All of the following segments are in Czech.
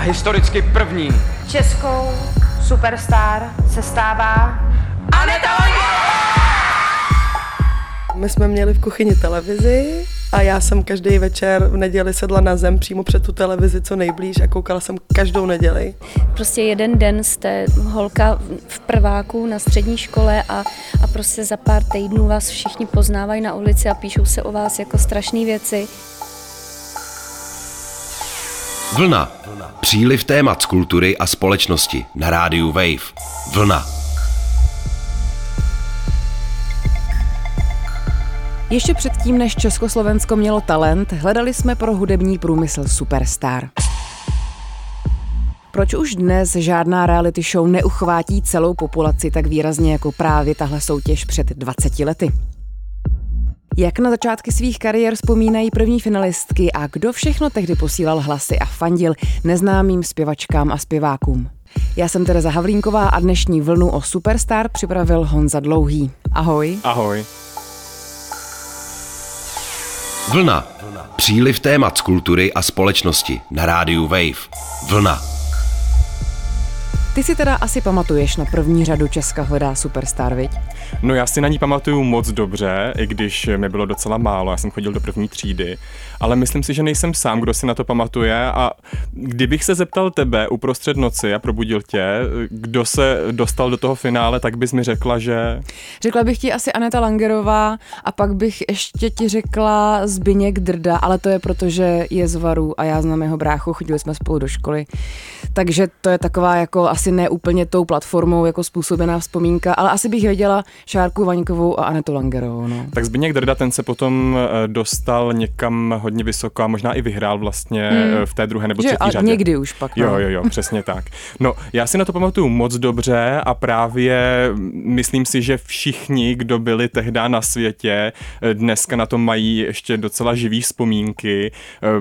a historicky první českou superstar se stává Aneta Langerová! My jsme měli v kuchyni televizi a já jsem každý večer v neděli sedla na zem přímo před tu televizi co nejblíž a koukala jsem každou neděli. Prostě jeden den jste holka v prváku na střední škole a prostě za pár týdnů vás všichni poznávají na ulici a píšou se o vás jako strašné věci. Vlna. Příliv témat z kultury a společnosti na rádiu Wave. Vlna. Ještě předtím, než Československo mělo talent, hledali jsme pro hudební průmysl superstar. Proč už dnes žádná reality show neuchvátí celou populaci tak výrazně jako právě tahle soutěž před 20 lety? Jak na začátky svých kariér vzpomínají první finalistky a kdo všechno tehdy posílal hlasy a fandil neznámým zpěvačkám a zpěvákům? Já jsem Tereza Havlínková a dnešní vlnu o Superstar připravil Honza Dlouhý. Ahoj. Ahoj. Vlna. Příliv témat z kultury a společnosti na rádiu Wave. Vlna. Ty si teda asi pamatuješ na první řadu Česka hledá Superstar, viď? No já si na ní pamatuju moc dobře, i když mi bylo docela málo, já jsem chodil do první třídy, ale myslím si, že nejsem sám, kdo si na to pamatuje a kdybych se zeptal tebe uprostřed noci a probudil tě, kdo se dostal do toho finále, tak bys mi řekla, že... Řekla bych ti asi Aneta Langerová a pak bych ještě ti řekla Zbyněk Drda, ale to je proto, že je z Varu a já znám jeho bráchu, chodili jsme spolu do školy, takže to je taková jako asi ne úplně tou platformou jako způsobená vzpomínka, ale asi bych věděla Šárku Vaňkovou a Anetu Langerovou. No. Tak Zbyněk Drda, ten se potom dostal někam hodně vysoko a možná i vyhrál vlastně v té druhé nebo třetí řadě. A někdy už pak. No. Jo, přesně tak. No, já si na to pamatuju moc dobře a právě myslím si, že všichni, kdo byli tehdy na světě, dneska na to mají ještě docela živý vzpomínky,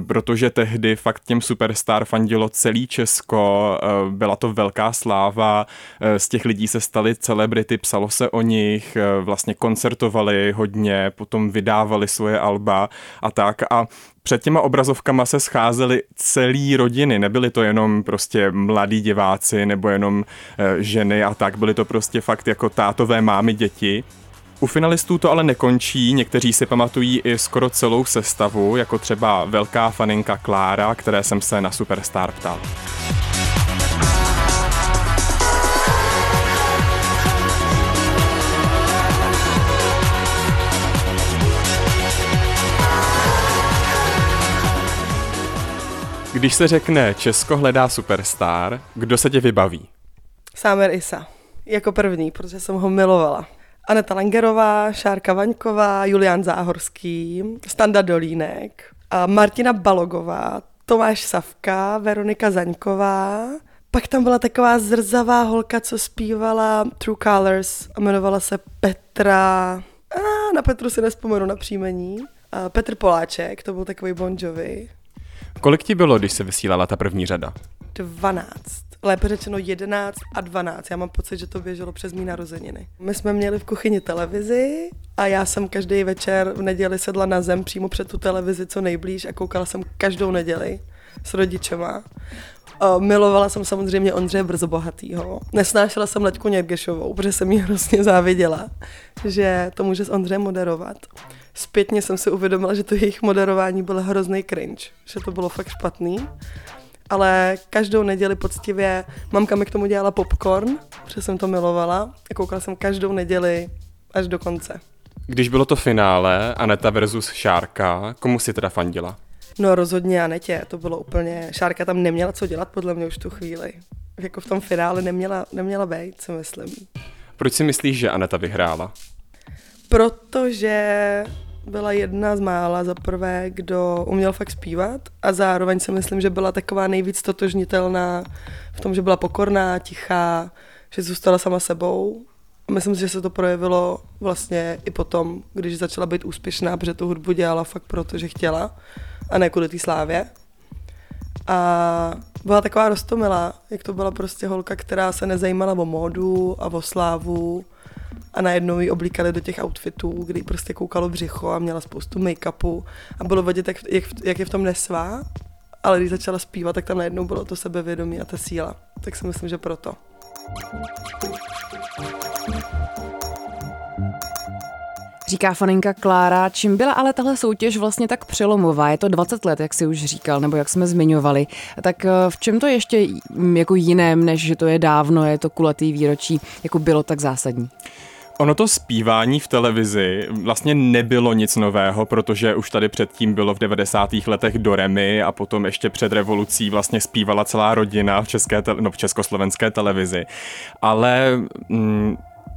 protože tehdy fakt těm Superstar fandilo celý Česko, byla to velká sláva, z těch lidí se staly celebrity, psalo se o nich, vlastně koncertovali hodně, potom vydávali svoje alba a tak a před těma obrazovkama se scházely celý rodiny, nebyly to jenom prostě mladí diváci nebo jenom ženy a tak, byly to prostě fakt jako tátové, mámy, děti. U finalistů to ale nekončí, někteří si pamatují i skoro celou sestavu, jako třeba velká faninka Klára, které jsem se na Superstar ptal. Když se řekne Česko hledá Superstar, kdo se tě vybaví? Sámer Isa. Jako první, protože jsem ho milovala. Aneta Langerová, Šárka Vaňková, Julián Záhorský, Standa Dolínek, a Martina Balogová, Tomáš Savka, Veronika Zaňková. Pak tam byla taková zrzavá holka, co zpívala True Colors a jmenovala se Petra. Na Petru si nespomenu na příjmení. A Petr Poláček, to byl takový Bon Jovi. Kolik ti bylo, když se vysílala ta první řada? 12. Lépe řečeno 11 a 12. Já mám pocit, že to běželo přes mý narozeniny. My jsme měli v kuchyni televizi a já jsem každý večer v neděli sedla na zem přímo před tu televizi co nejblíž a koukala jsem každou neděli s rodičema. Milovala jsem samozřejmě Ondřeje Brzobohatýho. Nesnášela jsem Laďku Něrgešovou, protože jsem jí hrozně záviděla, že to může s Ondřejem moderovat. Zpětně jsem si uvědomila, že to jejich moderování bylo hrozný cringe, že to bylo fakt špatný. Ale každou neděli poctivě mamka mi k tomu dělala popcorn, protože jsem to milovala a koukala jsem každou neděli až do konce. Když bylo to finále, Aneta versus Šárka, komu si teda fandila? No rozhodně Anetě, to bylo úplně, Šárka tam neměla co dělat podle mě už tu chvíli. Jako v tom finále neměla být, si myslím. Proč si myslíš, že Aneta vyhrála? Protože byla jedna z mála za prvé, kdo uměl fakt zpívat a zároveň si myslím, že byla taková nejvíc totožnitelná v tom, že byla pokorná, tichá, že zůstala sama sebou. A myslím si, že se to projevilo vlastně i potom, když začala být úspěšná, protože tu hudbu dělala fakt proto, že chtěla a ne kvůli té slávě. A byla taková roztomilá, jak to byla prostě holka, která se nezajímala o módu a o slávu. A najednou ji oblíkali do těch outfitů, kdy prostě koukalo břicho a měla spoustu make-upu a bylo vidět, jak je v tom nesvá Ale když začala zpívat, tak tam najednou bylo to sebevědomí a ta síla. Tak si myslím, že proto. Říká faninka Klára, čím byla ale tahle soutěž vlastně tak přelomová? Je to 20 let, jak jsi už říkal, nebo jak jsme zmiňovali. Tak v čem to ještě jako jiném, než že to je dávno, je to kulatý výročí, jako bylo tak zásadní? Ono to zpívání v televizi vlastně nebylo nic nového, protože už tady předtím bylo v 90. letech do Remy a potom ještě před revolucí vlastně zpívala celá rodina v československé televizi. Ale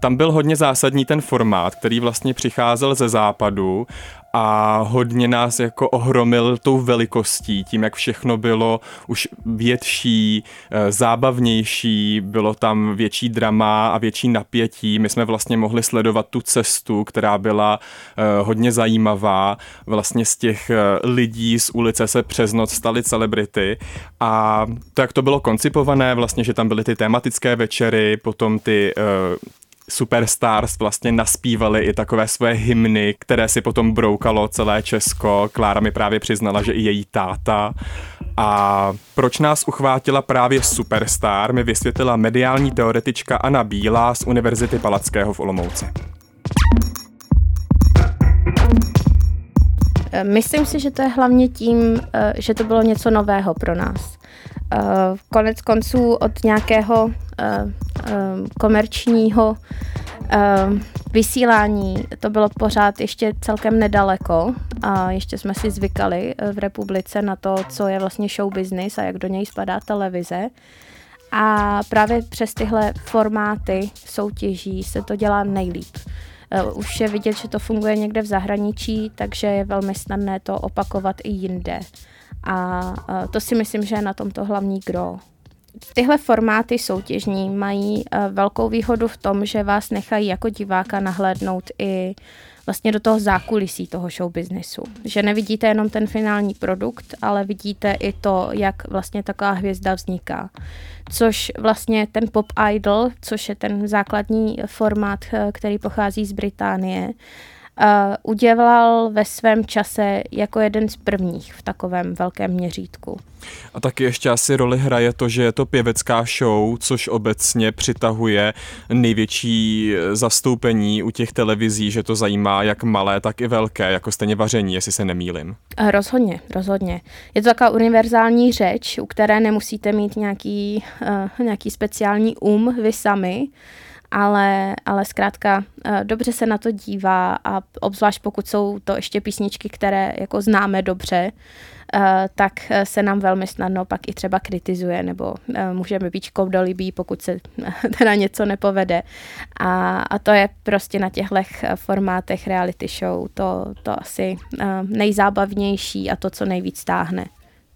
tam byl hodně zásadní ten formát, který vlastně přicházel ze západu a hodně nás jako ohromil tou velikostí, tím, jak všechno bylo už větší, zábavnější, bylo tam větší drama a větší napětí. My jsme vlastně mohli sledovat tu cestu, která byla hodně zajímavá. Vlastně z těch lidí z ulice se přes noc staly celebrity a to, jak to bylo koncipované, vlastně, že tam byly ty tematické večery, potom ty Superstars vlastně naspívali i takové svoje hymny, které si potom broukalo celé Česko. Klára mi právě přiznala, že i její táta. A proč nás uchvátila právě Superstar, mi vysvětlila mediální teoretička Anna Bílá z Univerzity Palackého v Olomouci. Myslím si, že to je hlavně tím, že to bylo něco nového pro nás. Konec konců od nějakého komerčního vysílání to bylo pořád ještě celkem nedaleko a ještě jsme si zvykali v republice na to, co je vlastně show business a jak do něj spadá televize. A právě přes tyhle formáty soutěží se to dělá nejlíp. Už je vidět, že to funguje někde v zahraničí, takže je velmi snadné to opakovat i jinde. A to si myslím, že je na tomto hlavní gro. Tyhle formáty soutěžní mají velkou výhodu v tom, že vás nechají jako diváka nahlédnout i vlastně do toho zákulisí toho showbiznesu. Že nevidíte jenom ten finální produkt, ale vidíte i to, jak vlastně taková hvězda vzniká. Což vlastně ten pop idol, což je ten základní formát, který pochází z Británie, udělal ve svém čase jako jeden z prvních v takovém velkém měřítku. A taky ještě asi roli hraje to, že je to pěvecká show, což obecně přitahuje největší zastoupení u těch televizí, že to zajímá jak malé, tak i velké, jako stejně vaření, jestli se nemýlim. Rozhodně, rozhodně. Je to taková univerzální řeč, u které nemusíte mít nějaký speciální vy sami, ale zkrátka dobře se na to dívá a obzvlášť pokud jsou to ještě písničky, které jako známe dobře, tak se nám velmi snadno pak i třeba kritizuje nebo můžeme být škodolibí, pokud se teda něco nepovede. A to je prostě na těchto formátech reality show to asi nejzábavnější a to, co nejvíc táhne.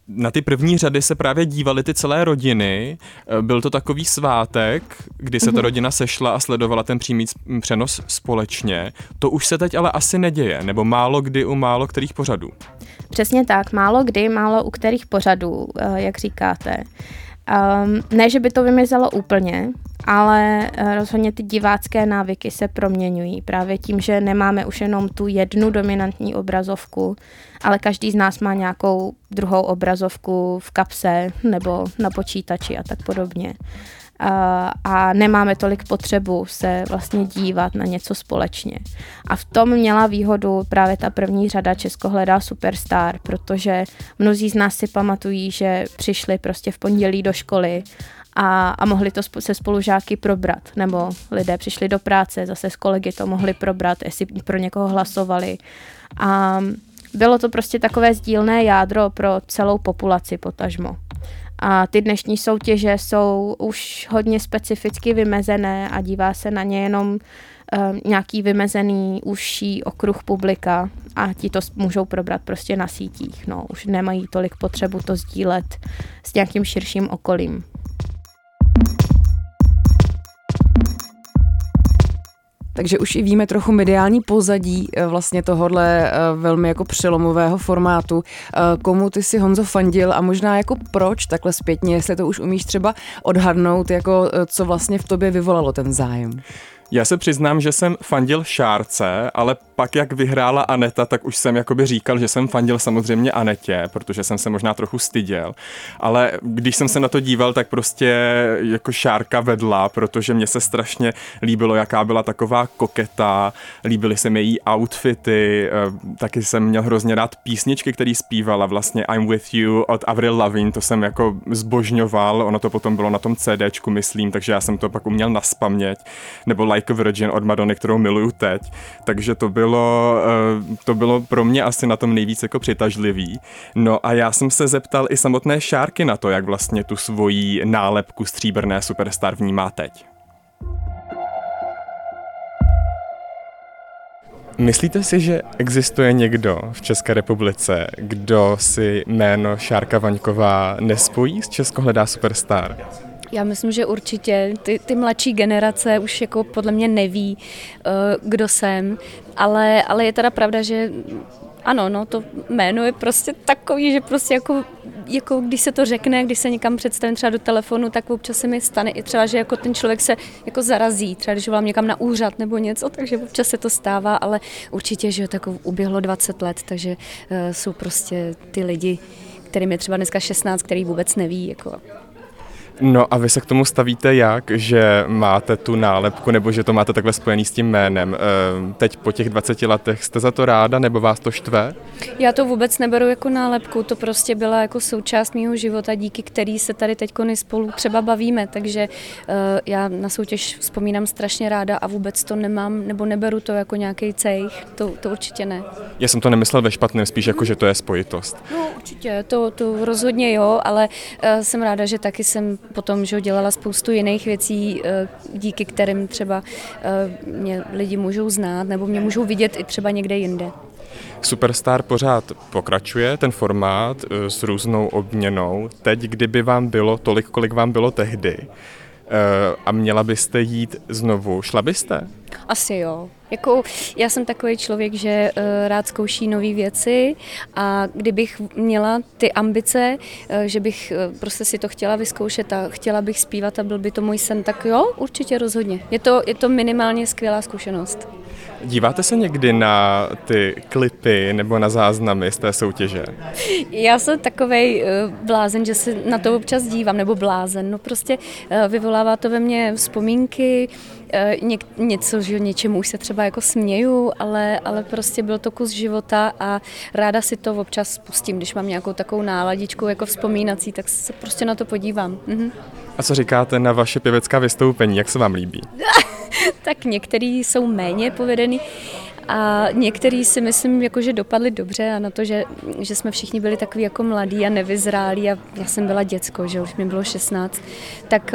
Na ty první řady se právě dívaly ty celé rodiny. Byl to takový svátek, kdy se ta rodina sešla a sledovala ten přímý přenos společně. To už se teď ale asi neděje, nebo málo kdy u málo kterých pořadů. Přesně tak, málo kdy, málo u kterých pořadů, jak říkáte. Ne, že by to vymizelo úplně, ale rozhodně ty divácké návyky se proměňují právě tím, že nemáme už jenom tu jednu dominantní obrazovku, ale každý z nás má nějakou druhou obrazovku v kapse nebo na počítači a tak podobně. A nemáme tolik potřebu se vlastně dívat na něco společně. A v tom měla výhodu právě ta první řada Česko hledá Superstar, protože mnozí z nás si pamatují, že přišli prostě v pondělí do školy a mohli to se spolužáky probrat, nebo lidé přišli do práce, zase s kolegy to mohli probrat, jestli pro někoho hlasovali. A bylo to prostě takové sdílné jádro pro celou populaci potažmo. A ty dnešní soutěže jsou už hodně specificky vymezené a dívá se na ně jenom nějaký vymezený užší okruh publika a ti to můžou probrat prostě na sítích. No, už nemají tolik potřebu to sdílet s nějakým širším okolím. Takže už i víme trochu mediální pozadí vlastně tohohle velmi jako přelomového formátu. Komu ty si, Honzo, fandil a možná jako proč takhle zpětně, jestli to už umíš třeba odhadnout, jako co vlastně v tobě vyvolalo ten zájem? Já se přiznám, že jsem fandil Šárce, ale pak, jak vyhrála Aneta, tak už jsem jakoby říkal, že jsem fandil samozřejmě Anetě, protože jsem se možná trochu styděl, ale když jsem se na to díval, tak prostě jako Šárka vedla, protože mě se strašně líbilo, jaká byla taková koketa, líbily se mi její outfity, taky jsem měl hrozně rád písničky, který zpívala, vlastně I'm With You od Avril Lavigne, to jsem jako zbožňoval, ono to potom bylo na tom CDčku, myslím, takže já jsem to pak uměl naspamět, nebo Like a Virgin od Madony, kterou miluju teď, takže to bylo pro mě asi na tom nejvíc jako přitažlivý. No a já jsem se zeptal i samotné Šárky na to, jak vlastně tu svoji nálepku stříbrné superstar vnímá teď. Myslíte si, že existuje někdo v České republice, kdo si jméno Šárka Vaňková nespojí s Česko hledá Superstar? Já myslím, že určitě. Ty mladší generace už jako podle mě neví, kdo jsem, ale je teda pravda, že ano, no, to jméno je prostě takový, že prostě jako když se to řekne, když se někam představím třeba do telefonu, tak občas se mi stane i třeba, že jako ten člověk se jako zarazí, třeba když volám někam na úřad nebo něco, takže občas se to stává, ale určitě, že tak uběhlo 20 let, takže jsou prostě ty lidi, kterým je třeba dneska 16, který vůbec neví, jako. No a vy se k tomu stavíte jak, že máte tu nálepku nebo že to máte takhle spojený s tím jménem? Teď po těch 20 letech jste za to ráda nebo vás to štve? Já to vůbec neberu jako nálepku, to prostě byla jako součást mýho života, díky který se tady teď spolu třeba bavíme, takže já na soutěž vzpomínám strašně ráda a vůbec to nemám nebo neberu to jako nějaký cejch, to určitě ne. Já jsem to nemyslel ve špatném, spíš jako, že to je spojitost. No určitě, to rozhodně jo, ale jsem ráda, že taky jsem potom, že dělala spoustu jiných věcí, díky kterým třeba mě lidi můžou znát nebo mě můžou vidět i třeba někde jinde. Superstar pořád pokračuje, ten formát s různou obměnou. Teď, kdyby vám bylo tolik, kolik vám bylo tehdy a měla byste jít znovu, šla byste? Asi jo. Jako, já jsem takový člověk, že rád zkouší nové věci a kdybych měla ty ambice, že bych prostě si to chtěla vyzkoušet a chtěla bych zpívat a byl by to můj sen, tak jo, určitě rozhodně. Je to minimálně skvělá zkušenost. Díváte se někdy na ty klipy nebo na záznamy z té soutěže? Já jsem takovej blázen, že se na to občas dívám, nebo blázen, no prostě vyvolává to ve mně vzpomínky, něco, že něčemu už se třeba jako směju, ale prostě byl to kus života a ráda si to občas pustím, když mám nějakou takovou náladičku jako vzpomínací, tak se prostě na to podívám. Mhm. A co říkáte na vaše pěvecká vystoupení, jak se vám líbí? Tak některý jsou méně povedený a některý si myslím, jako, že dopadli dobře a na to, že jsme všichni byli takový jako mladí a nevyzrálí a já jsem byla děcko, že už mi bylo 16, tak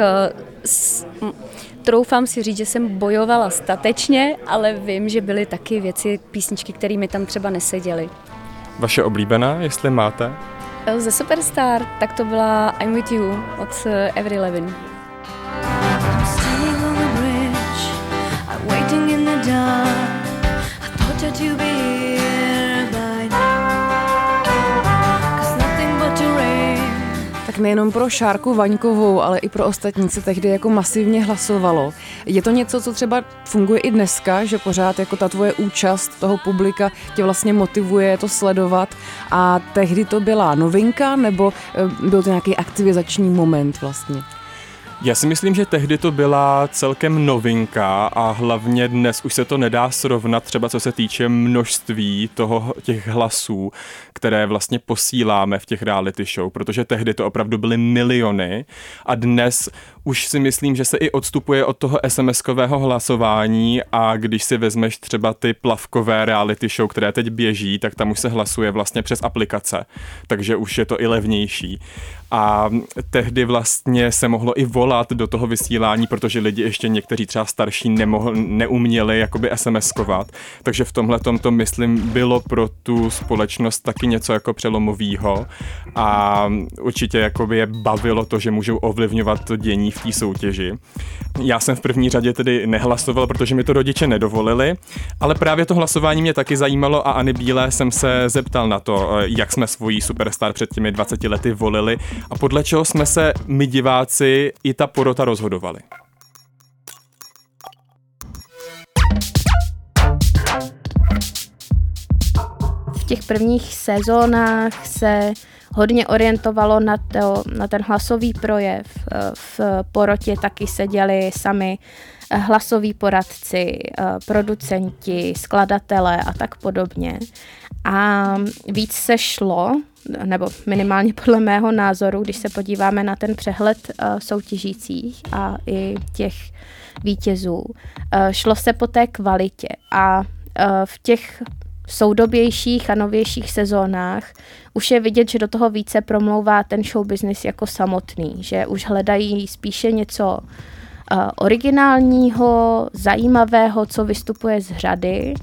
troufám si říct, že jsem bojovala statečně, ale vím, že byly taky věci, písničky, které mi tam třeba neseděly. Vaše oblíbená, jestli máte? Ze Superstar, tak to byla I'm With You od Avril Lavigne. Tak nejenom pro Šárku Vaňkovou, ale i pro ostatní se tehdy jako masivně hlasovalo. Je to něco, co třeba funguje i dneska, že pořád jako ta tvoje účast toho publika tě vlastně motivuje to sledovat a tehdy to byla novinka nebo byl to nějaký aktivizační moment vlastně? Já si myslím, že tehdy to byla celkem novinka a hlavně dnes už se to nedá srovnat třeba co se týče množství těch hlasů, které vlastně posíláme v těch reality show, protože tehdy to opravdu byly miliony a dnes už si myslím, že se i odstupuje od toho SMS-kového hlasování a když si vezmeš třeba ty plavkové reality show, které teď běží, tak tam už se hlasuje vlastně přes aplikace, takže už je to i levnější. A tehdy vlastně se mohlo i volat do toho vysílání, protože lidi ještě někteří třeba starší neuměli jakoby SMS-kovat, takže v tomhletom to myslím bylo pro tu společnost taky něco jako přelomovýho a určitě jakoby je bavilo to, že můžou ovlivňovat to dění v té soutěži. Já jsem v první řadě tedy nehlasoval, protože mi to rodiče nedovolili, ale právě to hlasování mě taky zajímalo a Anny Bílé jsem se zeptal na to, jak jsme svoji Superstar před těmi 20 lety volili a podle čeho jsme se my diváci i ta porota rozhodovali. v těch prvních sezónách se hodně orientovalo na ten hlasový projev. V porotě taky seděli sami hlasoví poradci, producenti, skladatelé a tak podobně. A víc se šlo, nebo minimálně podle mého názoru, když se podíváme na ten přehled soutěžících a i těch vítězů, šlo se po té kvalitě a v těch soudobějších a novějších sezónách už je vidět, že do toho více promlouvá ten show business jako samotný, že už hledají spíše něco originálního, zajímavého, co vystupuje z řady,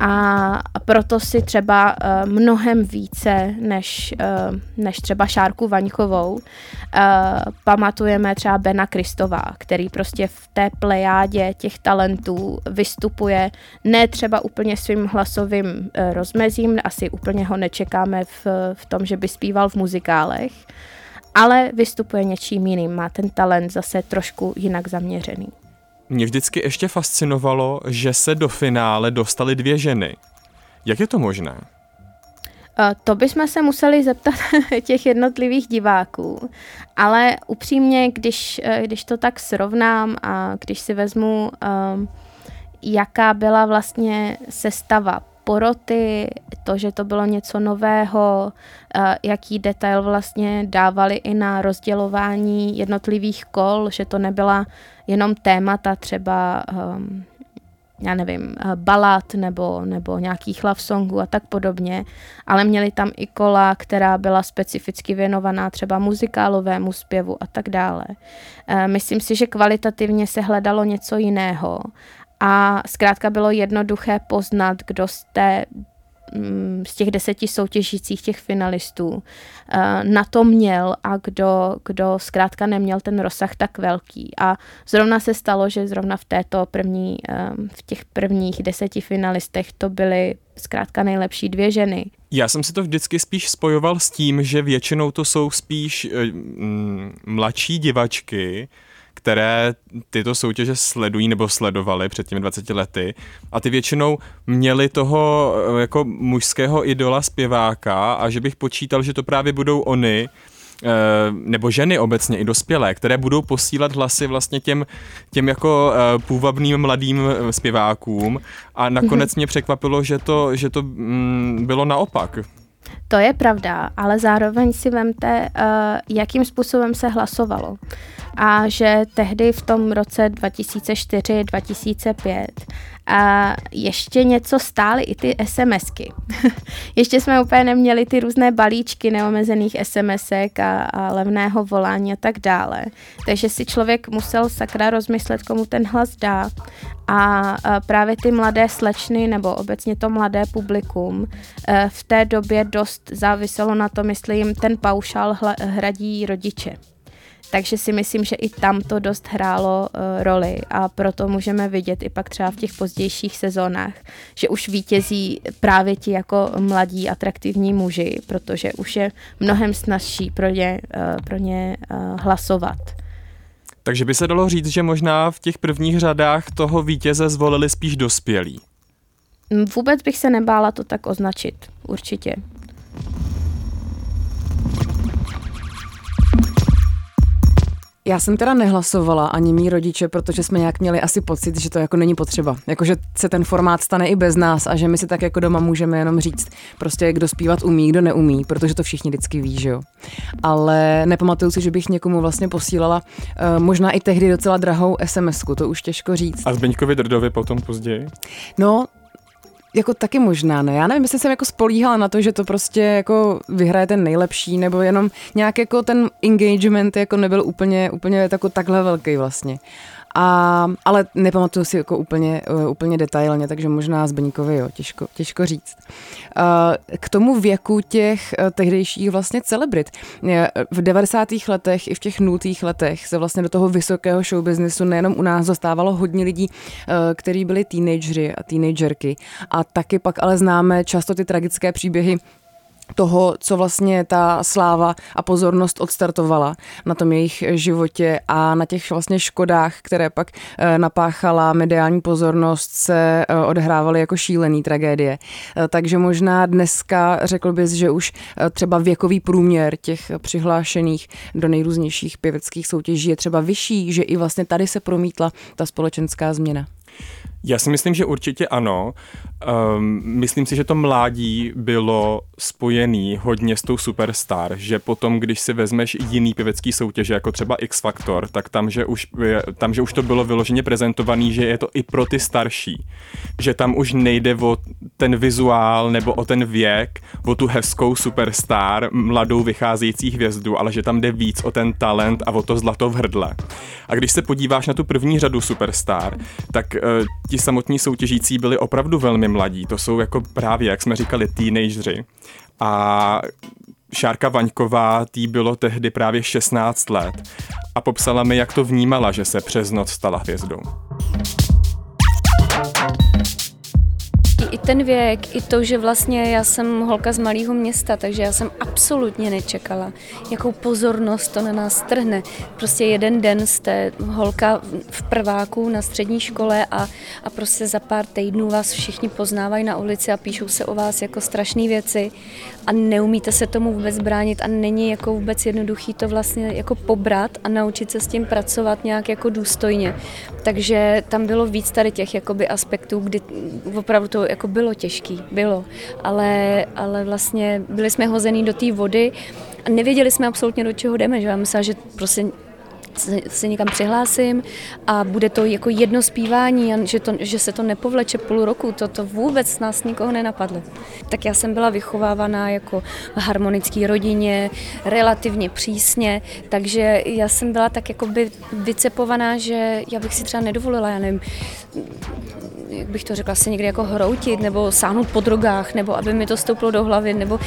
a proto si třeba mnohem více než třeba Šárku Vaňkovou pamatujeme třeba Bena Kristova, který prostě v té plejádě těch talentů vystupuje ne třeba úplně svým hlasovým rozmezím, asi úplně ho nečekáme v tom, že by zpíval v muzikálech, ale vystupuje něčím jiným, má ten talent zase trošku jinak zaměřený. Mě vždycky ještě fascinovalo, že se do finále dostaly dvě ženy. Jak je to možné? To bychom se museli zeptat těch jednotlivých diváků, ale upřímně, když to tak srovnám a když si vezmu, jaká byla vlastně sestava poroty, to, že to bylo něco nového, jaký detail vlastně dávali i na rozdělování jednotlivých kol, že to nebyla jenom témata třeba, já nevím, balad nebo nějakých love songů a tak podobně, ale měli tam i kola, která byla specificky věnovaná třeba muzikálovému zpěvu a tak dále. Myslím si, že kvalitativně se hledalo něco jiného. A zkrátka bylo jednoduché poznat, kdo z těch 10 soutěžících těch finalistů na to měl a kdo zkrátka neměl ten rozsah tak velký. A zrovna se stalo, že zrovna v těch prvních 10 finalistech to byly zkrátka nejlepší dvě ženy. Já jsem si to vždycky spíš spojoval s tím, že většinou to jsou spíš mladší divačky, které tyto soutěže sledují nebo sledovaly před těmi 20 lety a ty většinou měly toho jako mužského idola zpěváka a že bych počítal, že to právě budou oni, nebo ženy obecně i dospělé, které budou posílat hlasy vlastně těm jako půvabným mladým zpěvákům a nakonec mě překvapilo, že to bylo naopak. To je pravda, ale zároveň si vemte, jakým způsobem se hlasovalo. A že tehdy v tom roce 2004-2005 ještě něco stály i ty SMSky. Ještě jsme úplně neměli ty různé balíčky neomezených SMSek a levného volání a tak dále. Takže si člověk musel sakra rozmyslet, komu ten hlas dá. A právě ty mladé slečny nebo obecně to mladé publikum v té době dost záviselo na tom, jestli jim ten paušál hradí rodiče. Takže si myslím, že i tam to dost hrálo roli a proto můžeme vidět i pak třeba v těch pozdějších sezónách, že už vítězí právě ti jako mladí atraktivní muži, protože už je mnohem snazší pro ně hlasovat. Takže by se dalo říct, že možná v těch prvních řadách toho vítěze zvolili spíš dospělí. Vůbec bych se nebála to tak označit, určitě. Já jsem teda nehlasovala ani mý rodiče, protože jsme nějak měli asi pocit, že to jako není potřeba. Jakože se ten formát stane i bez nás a že my si tak jako doma můžeme jenom říct prostě kdo zpívat umí, kdo neumí, protože to všichni vždycky ví, že jo. Ale nepamatuju si, že bych někomu vlastně posílala možná i tehdy docela drahou SMSku, to už těžko říct. A Zbyňkovi Drdovi potom později? No, jako taky možná, ne? Já nevím, jestli jsem jako spolíhala na to, že to prostě jako vyhraje ten nejlepší, nebo jenom nějak jako ten engagement jako nebyl úplně jako takhle velký vlastně. Ale nepamatuju si jako úplně detailně, takže možná Zbyňkovi, jo, těžko říct. K tomu věku těch tehdejších vlastně celebrit. V 90. letech i v těch 0. letech se vlastně do toho vysokého showbiznesu nejenom u nás dostávalo hodně lidí, kteří byli teenageři a teenagerky. A taky pak ale známe často ty tragické příběhy toho, co vlastně ta sláva a pozornost odstartovala na tom jejich životě a na těch vlastně škodách, které pak napáchala mediální pozornost, se odhrávaly jako šílený tragédie. Takže možná dneska řekl bys, že už třeba věkový průměr těch přihlášených do nejrůznějších pěveckých soutěží je třeba vyšší, že i vlastně tady se promítla ta společenská změna. Já si myslím, že určitě ano. Myslím si, že to mládí bylo spojený hodně s tou Superstar, že potom, když si vezmeš jiný pěvecký soutěže, jako třeba X Factor, tak tam, že už to bylo vyloženě prezentovaný, že je to i pro ty starší. Že tam už nejde o ten vizuál nebo o ten věk, o tu hezkou Superstar, mladou vycházející hvězdu, ale že tam jde víc o ten talent a o to zlato v hrdle. A když se podíváš na tu první řadu Superstar, tak ti samotní soutěžící byli opravdu velmi mladí. To jsou jako právě, jak jsme říkali, teenageři. A Šárka Vaňková, tý bylo tehdy právě 16 let a popsala mi, jak to vnímala, že se přes noc stala hvězdou. I ten věk, i to, že vlastně já jsem holka z malého města, takže já jsem absolutně nečekala, jakou pozornost to na nás trhne. Prostě jeden den jste holka v prváku na střední škole a prostě za pár týdnů vás všichni poznávají na ulici a píšou se o vás jako strašné věci a neumíte se tomu vůbec bránit a není jako vůbec jednoduchý to vlastně jako pobrat a naučit se s tím pracovat nějak jako důstojně. Takže tam bylo víc tady těch jakoby aspektů, kdy opravdu to jako bylo těžký, ale vlastně byli jsme hozený do té vody a nevěděli jsme absolutně, do čeho jdeme, že já myslela, že prostě se někam přihlásím a bude to jako jedno zpívání, a že se to nepovleče půl roku, to vůbec nás nikoho nenapadlo. Tak já jsem byla vychovávaná jako v harmonické rodině, relativně přísně, takže já jsem byla tak jako by vycepovaná, že já bych si třeba nedovolila, já nevím, jak bych to řekla, se někdy jako hroutit, nebo sáhnout po drogách, nebo aby mi to stouplo do hlavy, nebo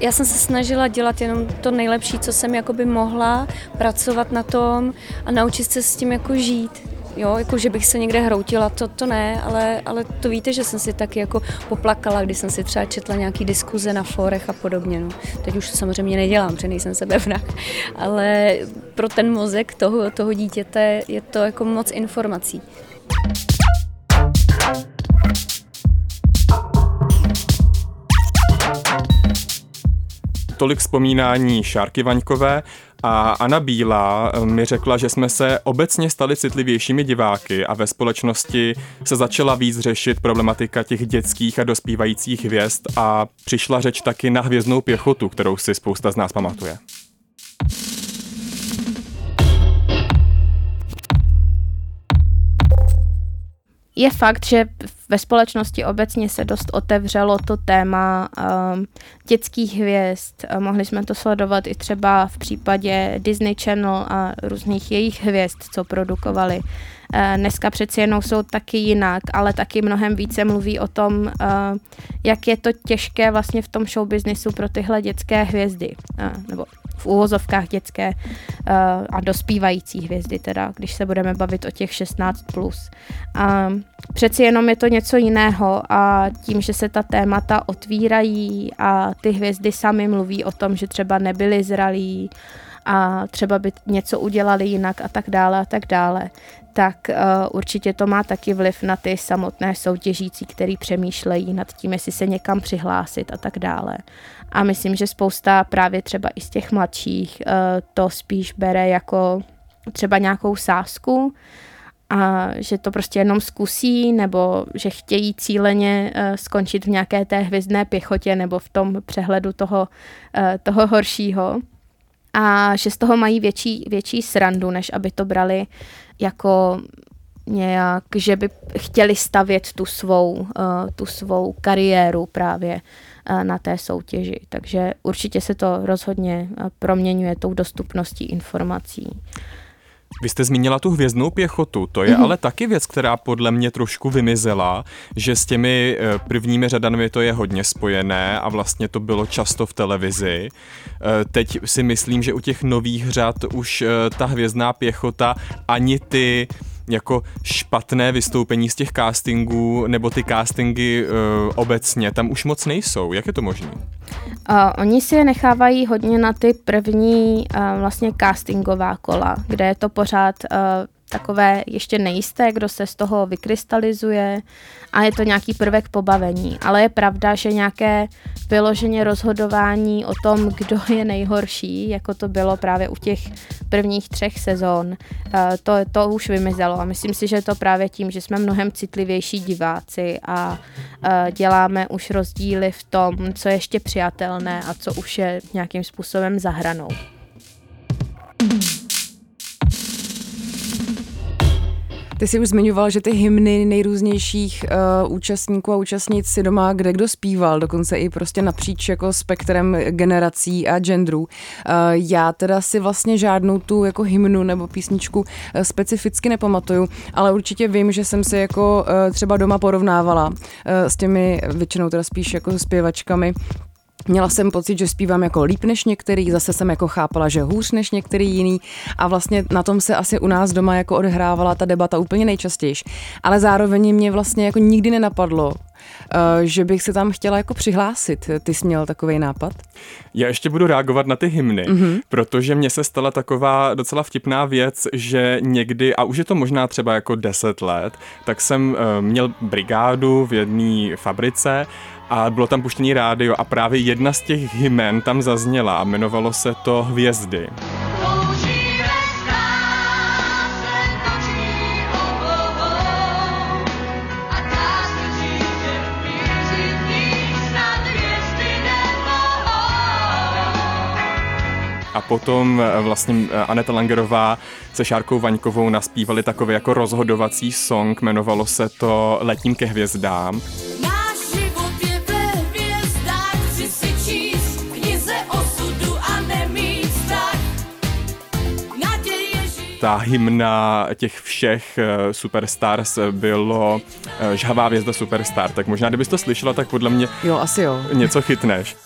já jsem se snažila dělat jenom to nejlepší, co jsem jakoby mohla, pracovat na tom a naučit se s tím jako žít. Jo, jako že bych se někde hroutila, to ne, ale to víte, že jsem si taky jako poplakala, když jsem si třeba četla nějaký diskuze na fórech a podobně. No. Teď už to samozřejmě nedělám, protože nejsem sebevražedná, ale pro ten mozek toho dítěte je to jako moc informací. Tolik vzpomínání Šárky Vaňkové a Anna Bílá mi řekla, že jsme se obecně stali citlivějšími diváky a ve společnosti se začala víc řešit problematika těch dětských a dospívajících hvězd a přišla řeč taky na hvězdnou pěchotu, kterou si spousta z nás pamatuje. Je fakt, že ve společnosti obecně se dost otevřelo to téma dětských hvězd. Mohli jsme to sledovat i třeba v případě Disney Channel a různých jejich hvězd, co produkovali. Dneska přeci jenom jsou taky jinak, ale taky mnohem více mluví o tom, jak je to těžké vlastně v tom showbiznisu pro tyhle dětské hvězdy, nebo v úvozovkách dětské a dospívající hvězdy, teda, když se budeme bavit o těch 16+. Přeci jenom je to něco jiného a tím, že se ta témata otvírají a ty hvězdy sami mluví o tom, že třeba nebyly zralí a třeba by něco udělali jinak a tak dále, tak určitě to má taky vliv na ty samotné soutěžící, který přemýšlejí nad tím, jestli se někam přihlásit a tak dále. A myslím, že spousta právě třeba i z těch mladších to spíš bere jako třeba nějakou sázku, a že to prostě jenom zkusí, nebo že chtějí cíleně skončit v nějaké té hvězdné pěchotě nebo v tom přehledu toho horšího. A že z toho mají větší srandu, než aby to brali jako nějak, že by chtěli stavět tu svou kariéru právě na té soutěži. Takže určitě se to rozhodně proměňuje tou dostupností informací. Vy jste zmínila tu hvězdnou pěchotu, to je ale taky věc, která podle mě trošku vymizela, že s těmi prvními řadami to je hodně spojené a vlastně to bylo často v televizi. Teď si myslím, že u těch nových řad už ta hvězdná pěchota ani ty jako špatné vystoupení z těch castingů, nebo ty castingy obecně tam už moc nejsou. Jak je to možné? Oni si je nechávají hodně na ty první vlastně castingová kola, kde je to pořád takové ještě nejisté, kdo se z toho vykrystalizuje a je to nějaký prvek pobavení. Ale je pravda, že nějaké vyloženě rozhodování o tom, kdo je nejhorší, jako to bylo právě u těch prvních 3 sezón, to už vymizelo. A myslím si, že je to právě tím, že jsme mnohem citlivější diváci a děláme už rozdíly v tom, co je ještě přijatelné a co už je nějakým způsobem za hranou. Ty jsi už zmiňoval, že ty hymny nejrůznějších účastníků a účastnic si doma kdekdo zpíval, dokonce i prostě napříč jako spektrem generací a genderů. Já teda si vlastně žádnou tu jako hymnu nebo písničku specificky nepamatuju, ale určitě vím, že jsem se jako třeba doma porovnávala s těmi většinou teda spíš jako zpěvačkami. Měla jsem pocit, že zpívám jako líp než některý, zase jsem jako chápala, že hůř než některý jiný a vlastně na tom se asi u nás doma jako odehrávala ta debata úplně nejčastější. Ale zároveň mě vlastně jako nikdy nenapadlo, že bych se tam chtěla jako přihlásit. Ty jsi měl takovej nápad? Já ještě budu reagovat na ty hymny, protože mně se stala taková docela vtipná věc, že někdy, a už je to možná třeba jako 10 let, tak jsem měl brigádu v jedné fabrice a bylo tam puštěný rádio a právě jedna z těch hymen tam zazněla a jmenovalo se to Hvězdy. A potom vlastně Aneta Langerová se Šárkou Vaňkovou naspívali takový jako rozhodovací song, jmenovalo se to Letím ke hvězdám. Ta hymna těch všech Superstars bylo Žhavá hvězda Superstar, tak možná kdybys to slyšela, tak podle mě jo, asi jo. Něco chytneš.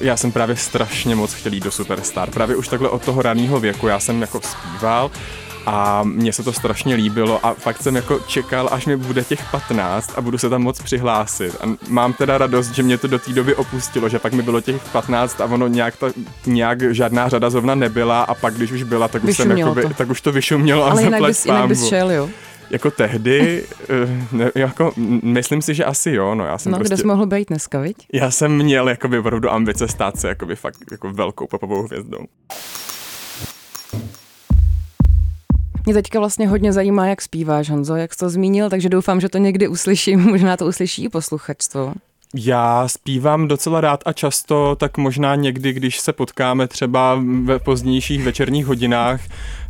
Já jsem právě strašně moc chtěl jít do Superstar, právě už takhle od toho raného věku, já jsem jako zpíval a mně se to strašně líbilo a fakt jsem jako čekal, až mi bude těch 15 a budu se tam moc přihlásit. A mám teda radost, že mě to do té doby opustilo, že pak mi bylo těch 15 a ono nějak žádná řada zrovna nebyla a pak když už byla, tak už, tak už to vyšumělo a zaplať pámbu. Ale jinak bys šel, jo? Jako tehdy, jako, myslím si, že asi jo. No, já jsem prostě, kde jsi mohl být dneska, viď? Já jsem měl jakoby opravdu ambice stát se jakoby fakt jako velkou popovou hvězdou. Mě teďka vlastně hodně zajímá, jak zpíváš, Honzo, jak jsi to zmínil, takže doufám, že to někdy uslyším, možná to uslyší i posluchačstvo. Já zpívám docela rád a často, tak možná někdy, když se potkáme třeba ve pozdějších večerních hodinách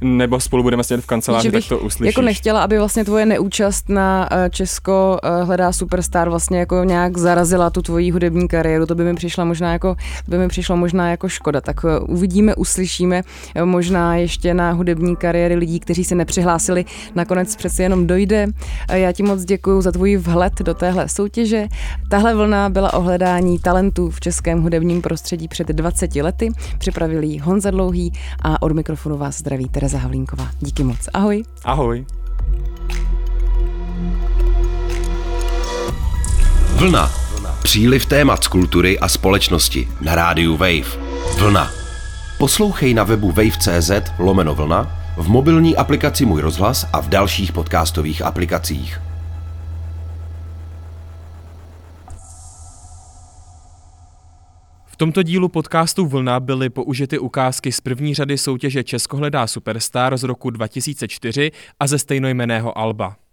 nebo spolu budeme sedět v kanceláři, tak to uslyšíš. Jako nechtěla, aby vlastně tvoje neúčast na Česko hledá Superstar vlastně jako nějak zarazila tu tvoji hudební kariéru, to by mi přišla možná jako, škoda. Tak uvidíme, uslyšíme možná ještě na hudební kariéry lidí, kteří se nepřihlásili, nakonec přece jenom dojde. Já ti moc děkuju za tvůj vhled do téhle soutěže. Tahle vlna byla o hledání talentů v českém hudebním prostředí před 20 lety. Připravili ji Honza Dlouhý a od mikrofonu vás zdraví Tereza Havlínková. Díky moc. Ahoj. Ahoj. Vlna. Příliv témat z kultury a společnosti na rádiu Wave. Vlna. Poslouchej na webu wave.cz/vlna, v mobilní aplikaci Můj rozhlas a v dalších podcastových aplikacích. V tomto dílu podcastu Vlna byly použity ukázky z první řady soutěže Česko hledá Superstar z roku 2004 a ze stejnojmenného alba.